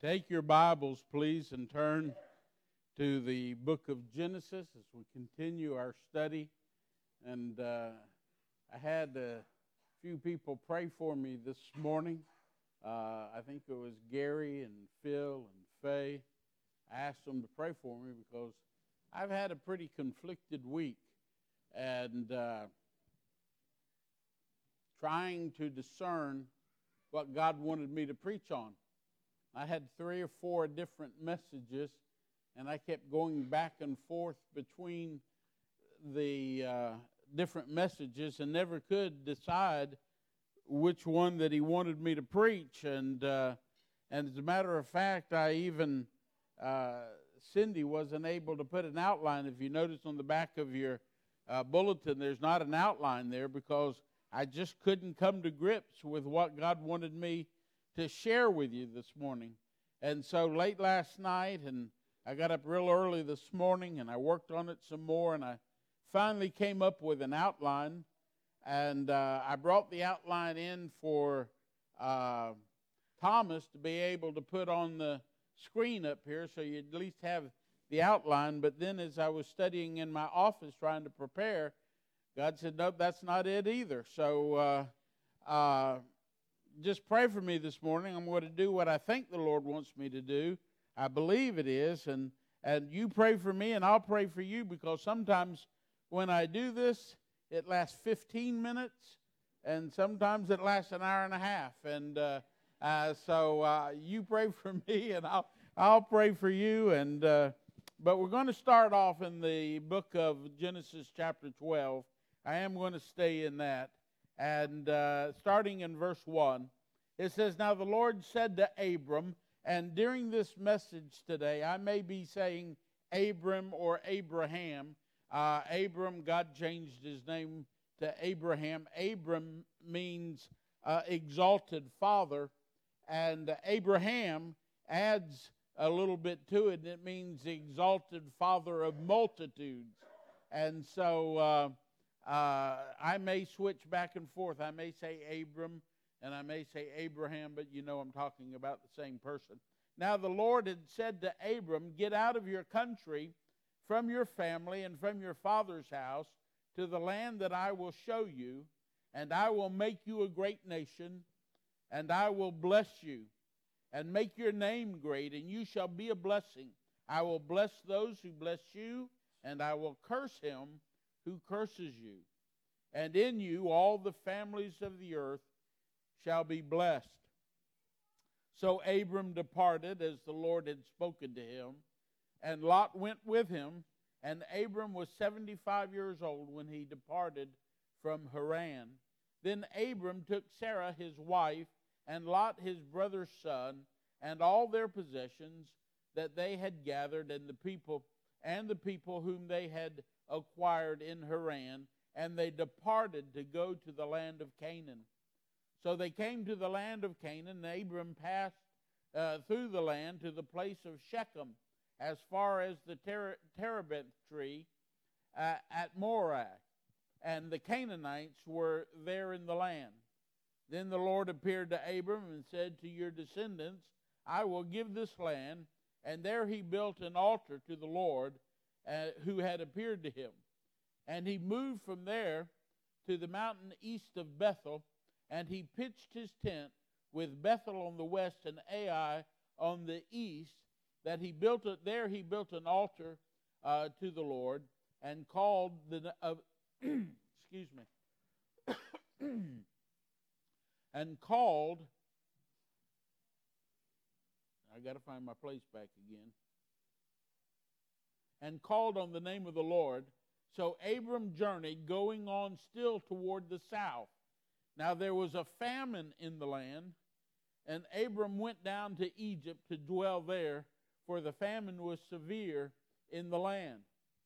Take your Bibles, please, and turn to the book of Genesis as we continue our study. And I had a few people pray for me this morning. I think it was Gary and Phil and Faye. I asked them to pray for me because I've had a pretty conflicted week and trying to discern what God wanted me to preach on. I had 3 or 4 different messages, and I kept going back and forth between the different messages and never could decide which one that he wanted me to preach. And as a matter of fact, I even, Cindy wasn't able to put an outline. If you notice on the back of your bulletin, there's not an outline there because I just couldn't come to grips with what God wanted me to share with you this morning. And so late last night, and I got up real early this morning, and I worked on it some more, and I finally came up with an outline, and I brought the outline in for Thomas to be able to put on the screen up here, so you at least have the outline. But then as I was studying in my office trying to prepare, God said, nope, that's not it either. So just pray for me this morning. I'm going to do what I think the Lord wants me to do. I believe it is. And you pray for me and I'll pray for you, because sometimes when I do this, it lasts 15 minutes and sometimes it lasts an hour and a half. And so you pray for me and I'll pray for you. And but we're going to start off in the book of Genesis chapter 12. I am going to stay in that. And starting in verse 1, it says, Now the Lord said to Abram, and during this message today, I may be saying Abram or Abraham. Abram, God changed his name to Abraham. Abram means exalted father. And Abraham adds a little bit to it, and it means exalted father of multitudes. And so I may switch back and forth. I may say Abram and I may say Abraham, but you know I'm talking about the same person. Now the Lord had said to Abram, Get out of your country, from your family, and from your father's house, to the land that I will show you, and I will make you a great nation, and I will bless you, and make your name great, and you shall be a blessing. I will bless those who bless you, and I will curse him who curses you, and in you all the families of the earth shall be blessed. So Abram departed as the Lord had spoken to him, and Lot went with him, and Abram was 75 years old when he departed from Haran. Then Abram took Sarah his wife, and Lot his brother's son, and all their possessions that they had gathered, and the people whom they had acquired in Haran, and they departed to go to the land of Canaan. So they came to the land of Canaan, and Abram passed through the land to the place of Shechem, as far as the terebinth tree at Morak, and the Canaanites were there in the land. Then the Lord appeared to Abram and said, To your descendants I will give this land, and there he built an altar to the Lord, who had appeared to him. And he moved from there to the mountain east of Bethel, and he pitched his tent with Bethel on the west and Ai on the east. There he built an altar to the Lord, and called the excuse me, and called. I got to find my place back again. And called on the name of the Lord. So Abram journeyed, going on still toward the south. Now there was a famine in the land, and Abram went down to Egypt to dwell there, for the famine was severe in the land.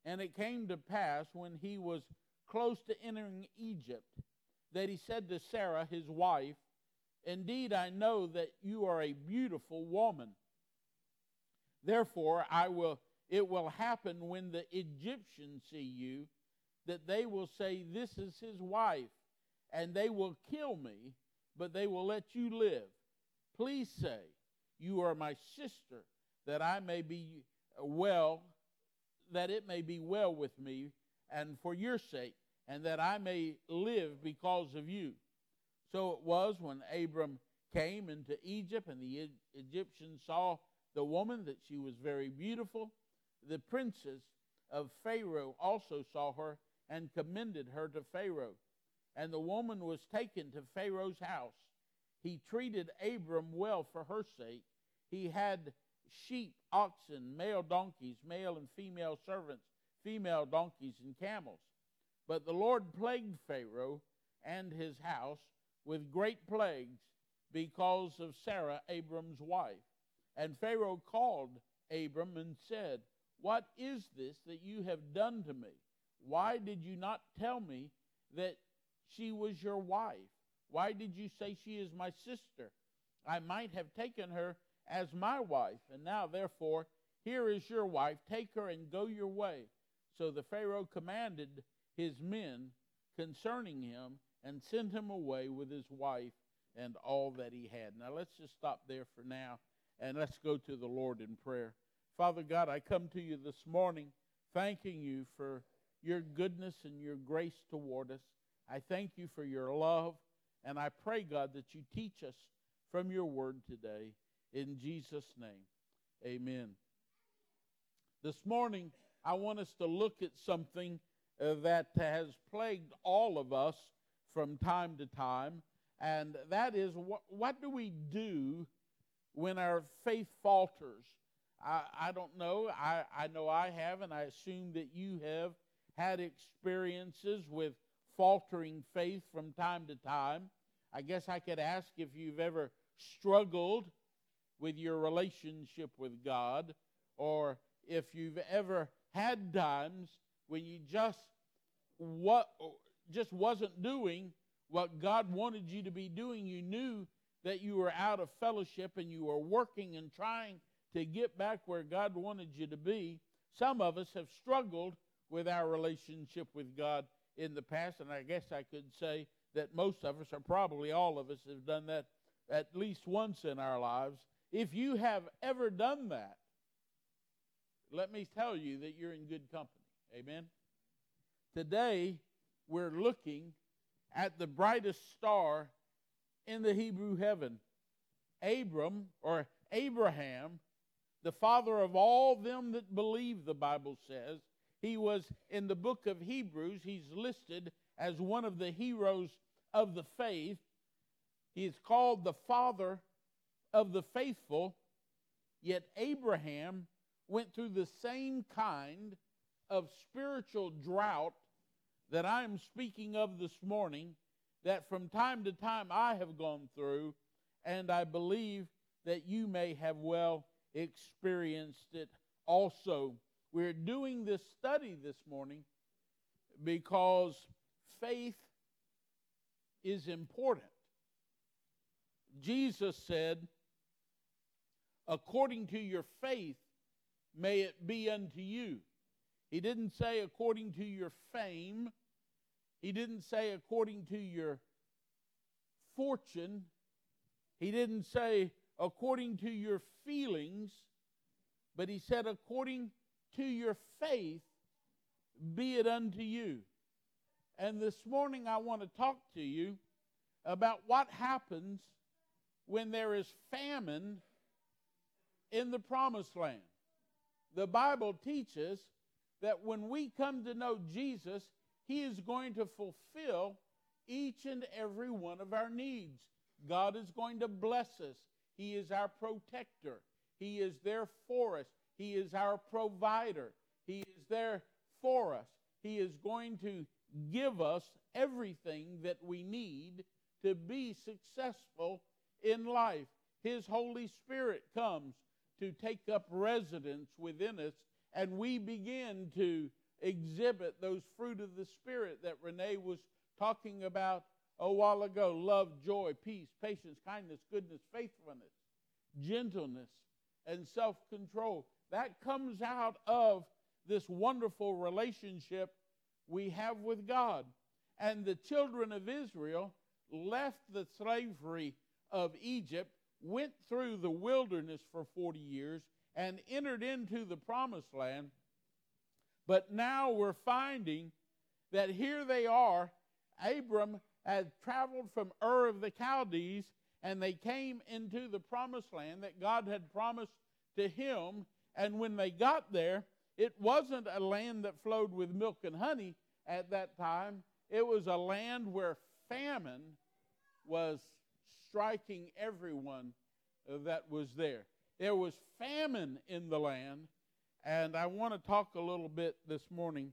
And it came to pass, when he was close to entering Egypt, that he said to Sarah his wife, Indeed, I know that you are a beautiful woman. Therefore, It will happen when the Egyptians see you that they will say, This is his wife, and they will kill me, but they will let you live. Please say, You are my sister, that I may be well, that it may be well with me, and for your sake, and that I may live because of you. So it was when Abram came into Egypt, and the Egyptians saw the woman, that she was very beautiful. The princes of Pharaoh also saw her and commended her to Pharaoh. And the woman was taken to Pharaoh's house. He treated Abram well for her sake. He had sheep, oxen, male donkeys, male and female servants, female donkeys, and camels. But the Lord plagued Pharaoh and his house with great plagues because of Sarah, Abram's wife. And Pharaoh called Abram and said, "What is this that you have done to me? Why did you not tell me that she was your wife? Why did you say she is my sister? I might have taken her as my wife. And now, therefore, here is your wife. Take her and go your way." So the Pharaoh commanded his men concerning him and sent him away with his wife and all that he had. Now, let's just stop there for now, and let's go to the Lord in prayer. Father God, I come to you this morning thanking you for your goodness and your grace toward us. I thank you for your love, and I pray, God, that you teach us from your word today. In Jesus' name, amen. This morning, I want us to look at something that has plagued all of us from time to time, and that is, what do we do when our faith falters? I don't know. I know I have, and I assume that you have had experiences with faltering faith from time to time. I guess I could ask if you've ever struggled with your relationship with God, or if you've ever had times when you just wasn't doing what God wanted you to be doing. You knew that you were out of fellowship, and you were working and trying to get back where God wanted you to be. Some of us have struggled with our relationship with God in the past, and I guess I could say that most of us, or probably all of us, have done that at least once in our lives. If you have ever done that, let me tell you that you're in good company. Amen? Today, we're looking at the brightest star in the Hebrew heaven. Abram, or Abraham, the father of all them that believe, the Bible says. He was, in the book of Hebrews, he's listed as one of the heroes of the faith. He is called the father of the faithful, yet Abraham went through the same kind of spiritual drought that I am speaking of this morning, that from time to time I have gone through, and I believe that you may have well experienced it also. We're doing this study this morning because faith is important. Jesus said, "According to your faith, may it be unto you." He didn't say according to your fame. He didn't say according to your fortune. He didn't say according to your feelings. But he said, according to your faith, be it unto you. And this morning I want to talk to you about what happens when there is famine in the promised land. The Bible teaches that when we come to know Jesus, he is going to fulfill each and every one of our needs. God is going to bless us. He is our protector. He is there for us. He is our provider. He is there for us. He is going to give us everything that we need to be successful in life. His Holy Spirit comes to take up residence within us, and we begin to exhibit those fruit of the Spirit that Renee was talking about a while ago: love, joy, peace, patience, kindness, goodness, faithfulness, gentleness, and self-control. That comes out of this wonderful relationship we have with God. And the children of Israel left the slavery of Egypt went through the wilderness for 40 years and entered into the promised land. But now we're finding that here they are. Abram had traveled from Ur of the Chaldees, and they came into the promised land that God had promised to him. And when they got there, it wasn't a land that flowed with milk and honey at that time. It was a land where famine was striking everyone that was there. There was famine in the land, and I want to talk a little bit this morning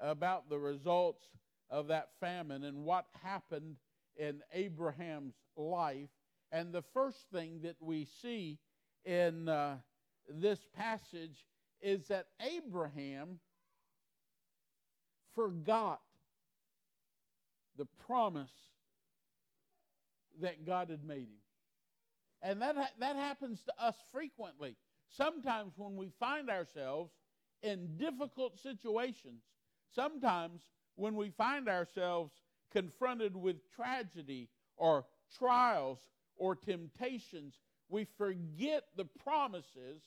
about the results of that famine and what happened in Abraham's life. And the first thing that we see in this passage is that Abraham forgot the promise that God had made him. And that happens to us frequently. Sometimes when we find ourselves in difficult situations, sometimes when we find ourselves confronted with tragedy or trials or temptations, we forget the promises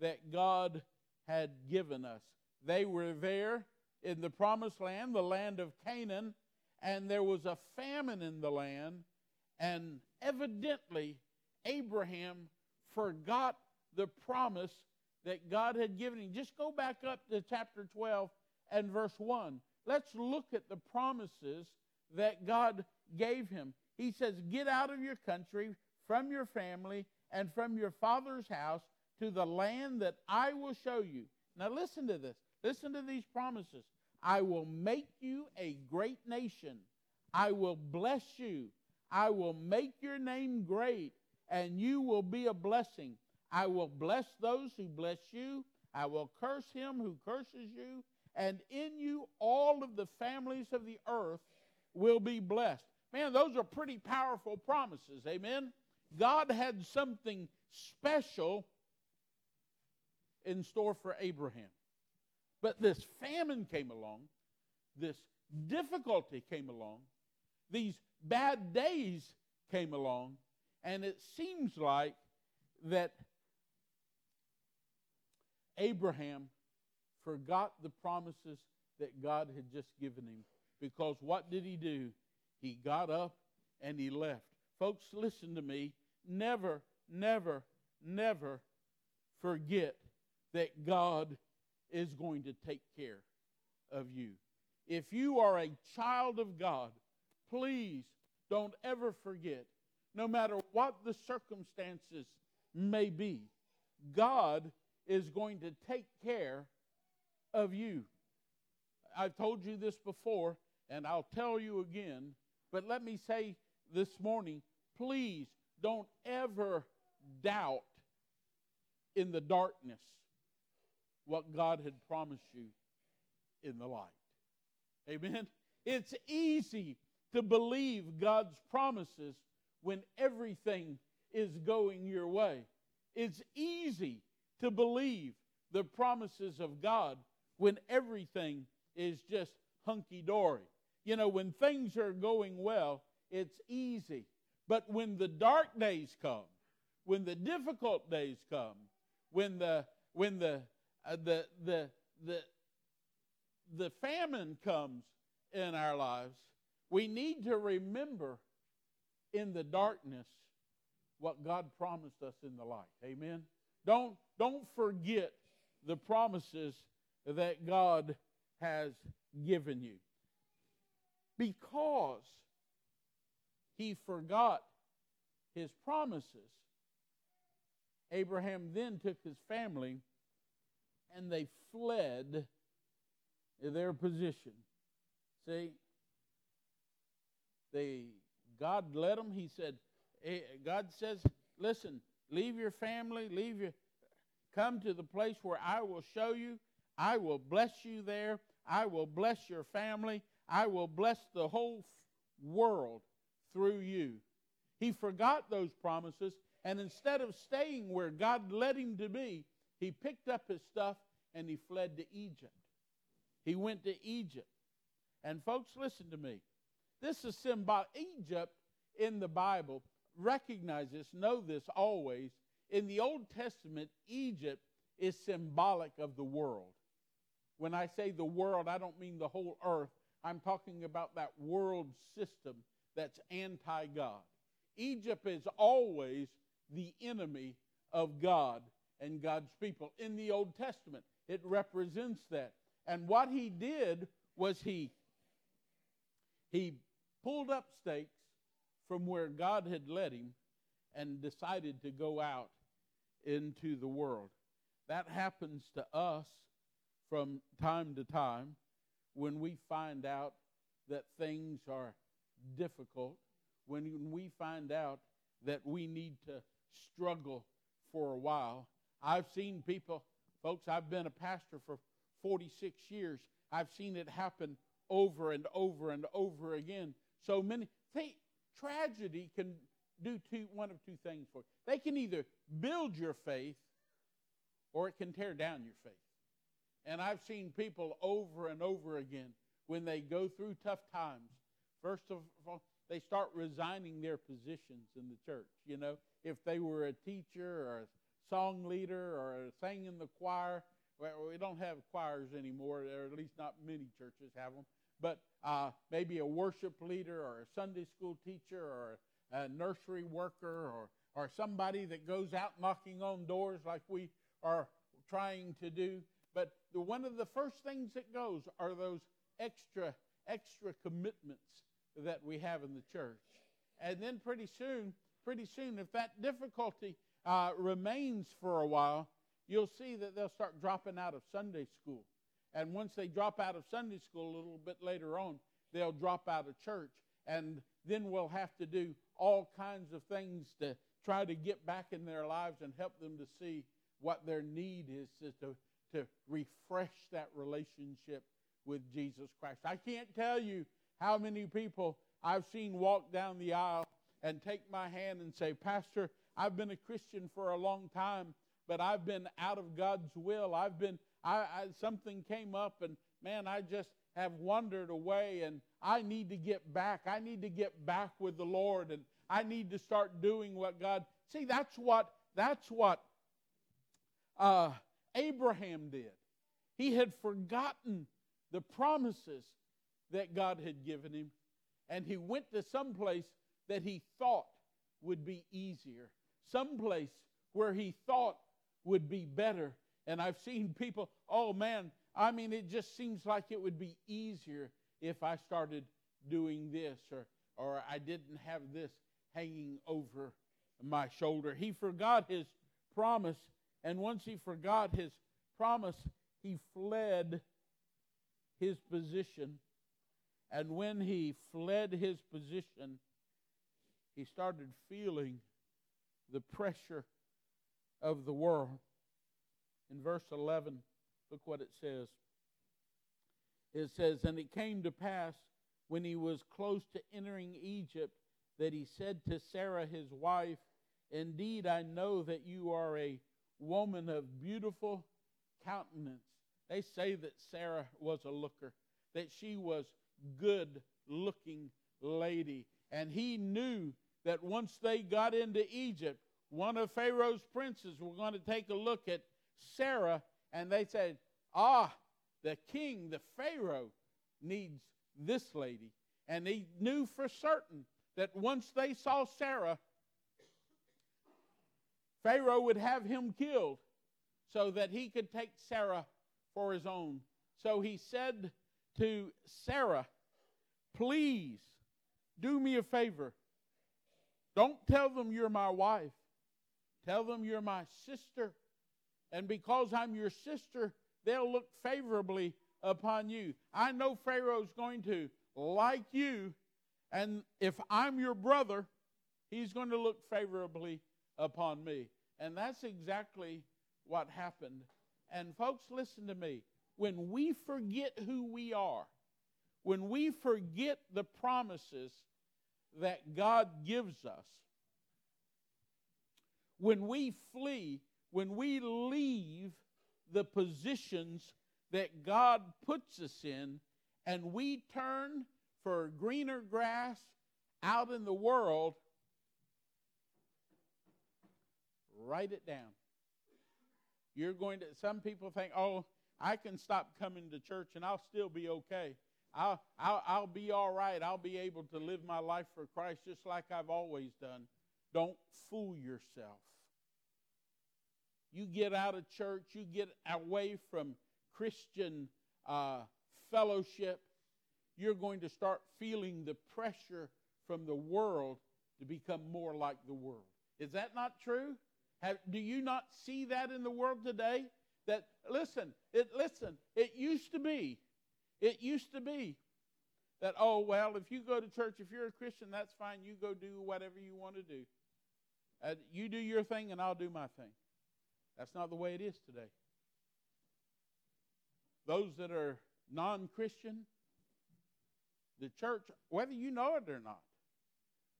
that God had given us. They were there in the promised land, the land of Canaan, and there was a famine in the land, and evidently Abraham forgot the promise that God had given him. Just go back up to chapter 12 and verse 1. Let's look at the promises that God gave him. He says, "Get out of your country, from your family, and from your father's house to the land that I will show you." Now listen to this. Listen to these promises. "I will make you a great nation. I will bless you. I will make your name great, and you will be a blessing. I will bless those who bless you. I will curse him who curses you. And in you all of the families of the earth will be blessed." Man, those are pretty powerful promises, amen? God had something special in store for Abraham. But this famine came along, this difficulty came along, these bad days came along, and it seems like that Abraham forgot the promises that God had just given him. Because what did he do? He got up and he left. Folks, listen to me. Never, never, never forget that God is going to take care of you. If you are a child of God, please don't ever forget, no matter what the circumstances may be, God is going to take care of you. I've told you this before, and I'll tell you again, but let me say this morning, please don't ever doubt in the darkness what God had promised you in the light. Amen? It's easy to believe God's promises when everything is going your way. It's easy to believe the promises of God when everything is just hunky-dory. You know, when things are going well, it's easy. But when the dark days come, when the difficult days come, when the famine comes in our lives, we need to remember in the darkness what God promised us in the light. Amen? Don't forget the promises that God has given you. Because he forgot his promises, Abraham then took his family and they fled their position. See, God led them. He said, God says, listen, leave your family, come to the place where I will show you. I will bless you there. I will bless your family. I will bless the whole world through you. He forgot those promises, and instead of staying where God led him to be, he picked up his stuff and he fled to Egypt. He went to Egypt. And folks, listen to me. This is symbolic. Egypt in the Bible recognize this, know this always. In the Old Testament, Egypt is symbolic of the world. When I say the world, I don't mean the whole earth. I'm talking about that world system that's anti-God. Egypt is always the enemy of God and God's people. In the Old Testament, it represents that. And what he did was he pulled up stakes from where God had led him and decided to go out into the world. That happens to us from time to time when we find out that things are difficult, when we find out that we need to struggle for a while. I've seen people, folks, I've been a pastor for 46 years. I've seen it happen over and over and over again. So many, see, tragedy can do one of two things for you. They can either build your faith or it can tear down your faith. And I've seen people over and over again when they go through tough times. First of all, they start resigning their positions in the church. You know, if they were a teacher or a song leader or sang in the choir, well, we don't have choirs anymore, or at least not many churches have them, but maybe a worship leader or a Sunday school teacher or a nursery worker or somebody that goes out knocking on doors like we are trying to do. But one of the first things that goes are those extra commitments that we have in the church. And then pretty soon, if that difficulty remains for a while, you'll see that they'll start dropping out of Sunday school. And once they drop out of Sunday school a little bit later on, they'll drop out of church. And then we'll have to do all kinds of things to try to get back in their lives and help them to see what their need is to refresh that relationship with Jesus Christ. I can't tell you how many people I've seen walk down the aisle and take my hand and say, "Pastor, I've been a Christian for a long time, but I've been out of God's will. Something came up, and man, I just have wandered away, and I need to get back. I need to get back with the Lord, and I need to start doing what God." See, that's what Abraham did. He had forgotten the promises that God had given him, and he went to some place that he thought would be easier, some place where he thought would be better. And I've seen people, "Oh man, I mean, it just seems like it would be easier if I started doing this, or I didn't have this hanging over my shoulder." He forgot his promise, and once he forgot his promise, he fled his position. And when he fled his position, he started feeling the pressure of the world. In verse 11, look what it says. It says, "And it came to pass when he was close to entering Egypt that he said to Sarah his wife, 'Indeed, I know that you are a woman of beautiful countenance.'" They say that Sarah was a looker, that she was good-looking lady. And he knew that once they got into Egypt, one of Pharaoh's princes were going to take a look at Sarah, and they said, "Ah, the king, the Pharaoh, needs this lady." And he knew for certain that once they saw Sarah, Pharaoh would have him killed so that he could take Sarah for his own. So he said to Sarah, "Please do me a favor. Don't tell them you're my wife. Tell them you're my sister. And because I'm your sister, they'll look favorably upon you. I know Pharaoh's going to like you, and if I'm your brother, he's going to look favorably upon me." And that's exactly what happened. And folks, listen to me. When we forget who we are, when we forget the promises that God gives us, when we flee, when we leave the positions that God puts us in, and we turn for greener grass out in the world, Write it down. You're going to, some people think, oh, I can stop coming to church and I'll still be okay. I'll be all right. I'll be able to live my life for Christ just like I've always done. Don't fool yourself. You get out of church, you get away from Christian fellowship, you're going to start feeling the pressure from the world to become more like the world. Is that not true? Do you not see that in the world today? That listen, it used to be. It used to be that, oh, well, if you go to church, if you're a Christian, that's fine. You go do whatever you want to do. You do your thing and I'll do my thing. That's not the way it is today. Those that are non-Christian, the church, whether you know it or not,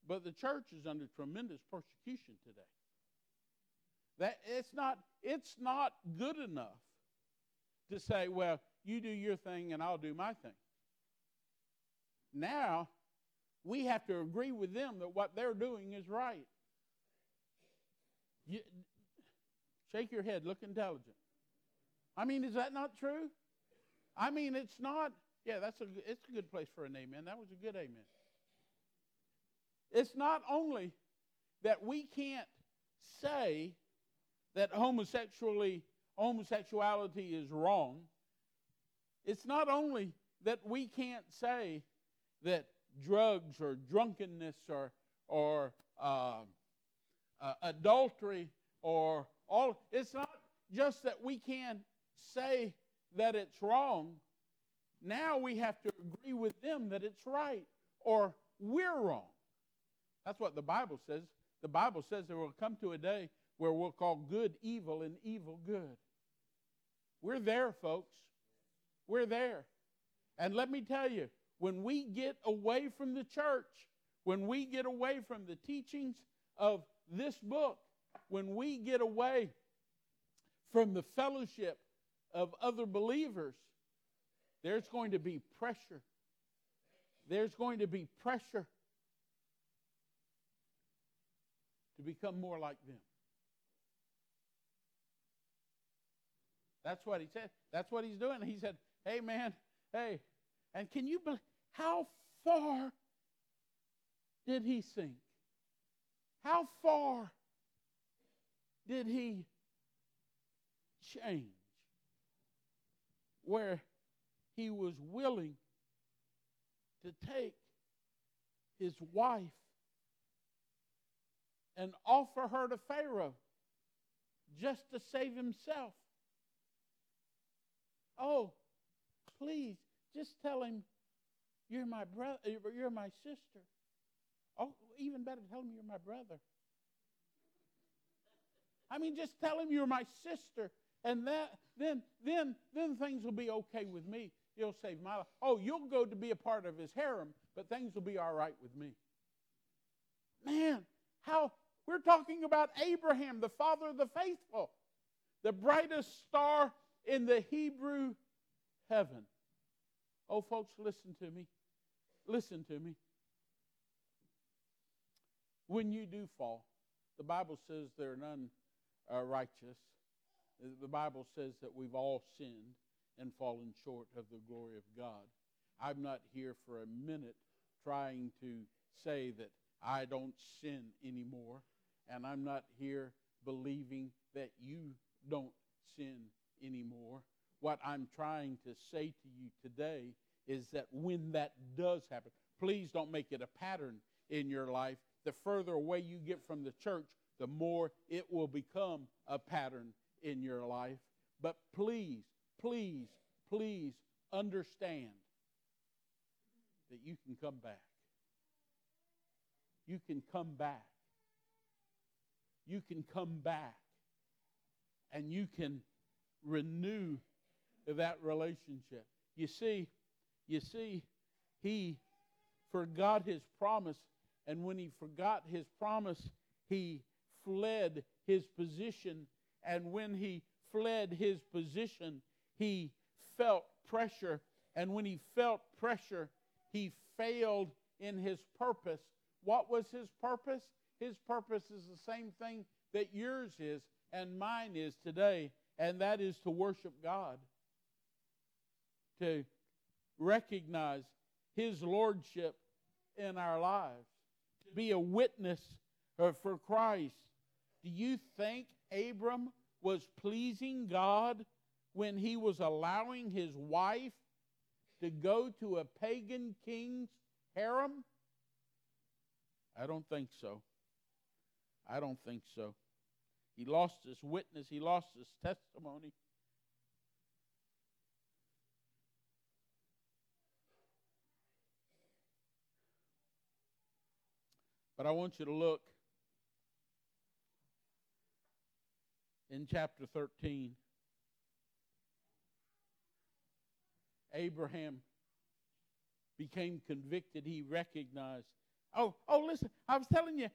but the church is under tremendous persecution today. That it's not good enough to say, well, you do your thing and I'll do my thing. Now, we have to agree with them that what they're doing is right. You, shake your head, look intelligent. I mean, is that not true? I mean, it's not. Yeah, it's a good place for an amen. That was a good amen. It's not only that we can't say that homosexuality is wrong. It's not only that we can't say that drugs or drunkenness or adultery or all. It's not just that we can say that it's wrong. Now we have to agree with them that it's right or we're wrong. That's what the Bible says. The Bible says there will come to a day where we'll call good evil and evil good. We're there, folks. We're there. And let me tell you, when we get away from the church, when we get away from the teachings of this book, when we get away from the fellowship of other believers, there's going to be pressure. There's going to be pressure to become more like them. That's what he said. That's what he's doing. He said, hey, man, hey. And can you believe how far did he sink? How far did he change where he was willing to take his wife and offer her to Pharaoh just to save himself? Oh, please, just tell him you're my brother, you're my sister. Oh, even better, tell him you're my brother. I mean, just tell him you're my sister, and that then things will be okay with me. You'll save my life. Oh, you'll go to be a part of his harem, but things will be all right with me. Man, how we're talking about Abraham, the father of the faithful, the brightest star in the Hebrew heaven. Oh, folks, listen to me. Listen to me. When you do fall, the Bible says there are none righteous. The Bible says that we've all sinned and fallen short of the glory of God. I'm not here for a minute trying to say that I don't sin anymore, and I'm not here believing that you don't sin anymore. What I'm trying to say to you today is that when that does happen, please don't make it a pattern in your life. The further away you get from the church, the more it will become a pattern in your life. But please, please, please understand that you can come back. You can come back. You can come back. And you can renew that relationship. You see, he forgot his promise, and when he forgot his promise, he fled his position, and when he fled his position, he felt pressure, and when he felt pressure, he failed in his purpose. What was his purpose? His purpose is the same thing that yours is and mine is today, and that is to worship God, to recognize His lordship in our lives, to be a witness for Christ. Do you think Abram was pleasing God when he was allowing his wife to go to a pagan king's harem? I don't think so. I don't think so. He lost his witness. He lost his testimony. But I want you to look in chapter 13. Abraham became convicted. He recognized. Oh, listen, I was telling you,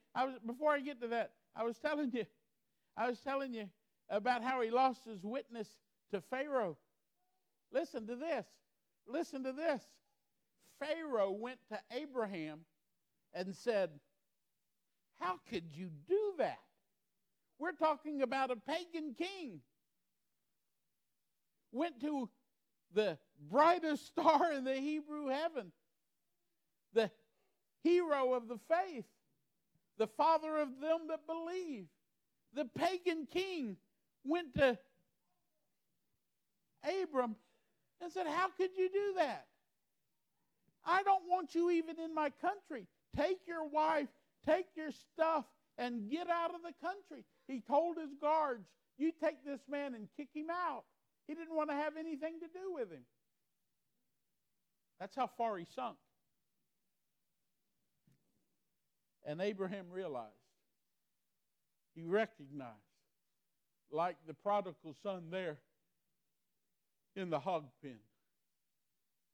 before I get to that, I was telling you about how he lost his witness to Pharaoh. Listen to this. Pharaoh went to Abraham and said, "How could you do that? We're talking about a pagan king." Went to the brightest star in the Hebrew heaven, the hero of the faith, the father of them that believe. The pagan king went to Abram and said, "How could you do that? I don't want you even in my country. Take your wife, take your stuff, and get out of the country." He told his guards, "You take this man and kick him out." He didn't want to have anything to do with him. That's how far he sunk. And Abraham realized, he recognized, like the prodigal son there in the hog pen,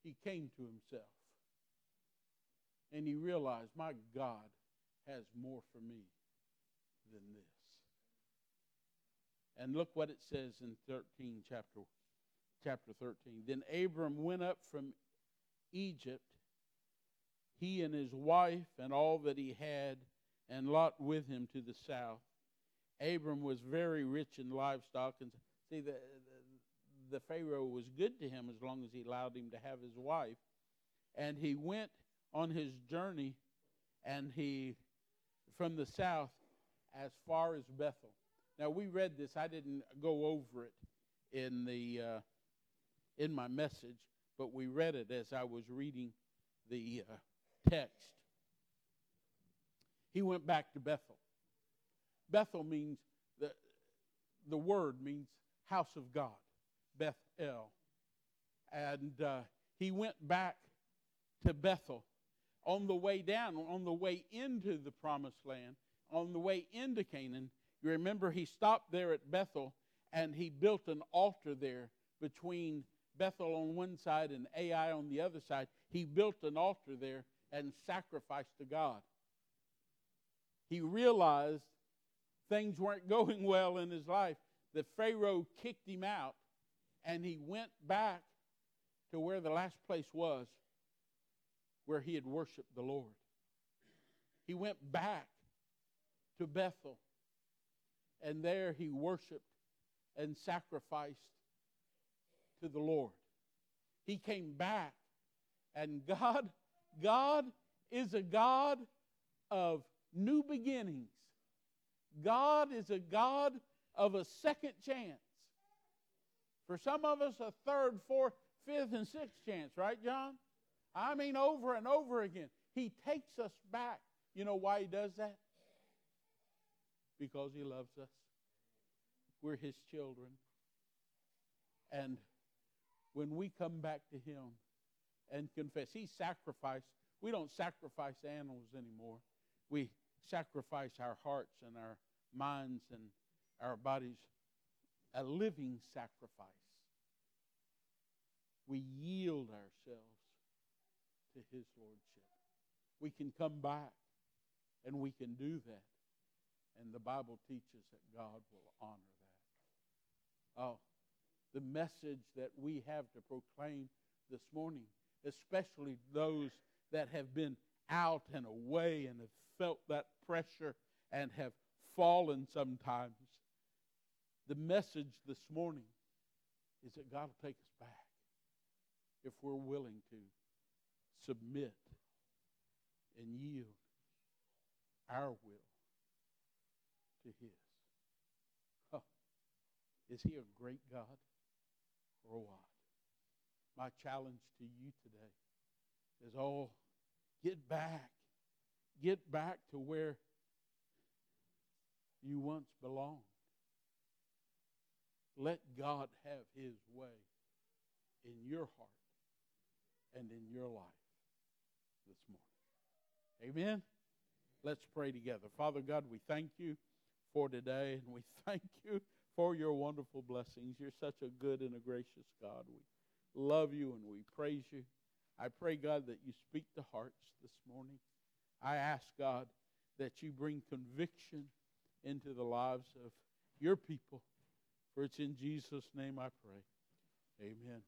he came to himself. And he realized, my God has more for me than this. And look what it says in chapter 13. Then Abram went up from Egypt, he and his wife and all that he had, and Lot with him to the south. Abram was very rich in livestock. And see, the Pharaoh was good to him as long as he allowed him to have his wife. And he went on his journey from the south as far as Bethel. Now, we read this. I didn't go over it in my message, but we read it as I was reading the text. He went back to Bethel. Bethel means, the word means house of God, Bethel. And he went back to Bethel. On the way down, on the way into the promised land, on the way into Canaan, you remember he stopped there at Bethel and he built an altar there between Bethel on one side and Ai on the other side. He built an altar there and sacrificed to God. He realized things weren't going well in his life. The Pharaoh kicked him out, and he went back to where the last place was where he had worshiped the Lord. He went back to Bethel, and there he worshiped and sacrificed to the Lord. He came back, and God is a God of new beginnings. God is a God of a second chance. For some of us, a third, fourth, fifth, and sixth chance, right, John? I mean, over and over again. He takes us back. You know why He does that? Because He loves us. We're His children. And when we come back to Him and confess, He sacrificed. We don't sacrifice animals anymore. We sacrifice our hearts and our minds and our bodies, a living sacrifice. We yield ourselves to His lordship. We can come back, and we can do that. And the Bible teaches that God will honor that. Oh, the message that we have to proclaim this morning, especially those that have been out and away and have felt that pressure and have fallen sometimes, the message this morning is that God will take us back if we're willing to submit and yield our will to His. Huh. Is He a great God or what? My challenge to you today is all get back to where you once belonged. Let God have His way in your heart and in your life this morning. Amen? Let's pray together. Father God, we thank You for today, and we thank You for Your wonderful blessings. You're such a good and a gracious God. We love You and we praise You. I pray, God, that You speak to hearts this morning. I ask, God, that You bring conviction into the lives of Your people. For it's in Jesus' name I pray. Amen.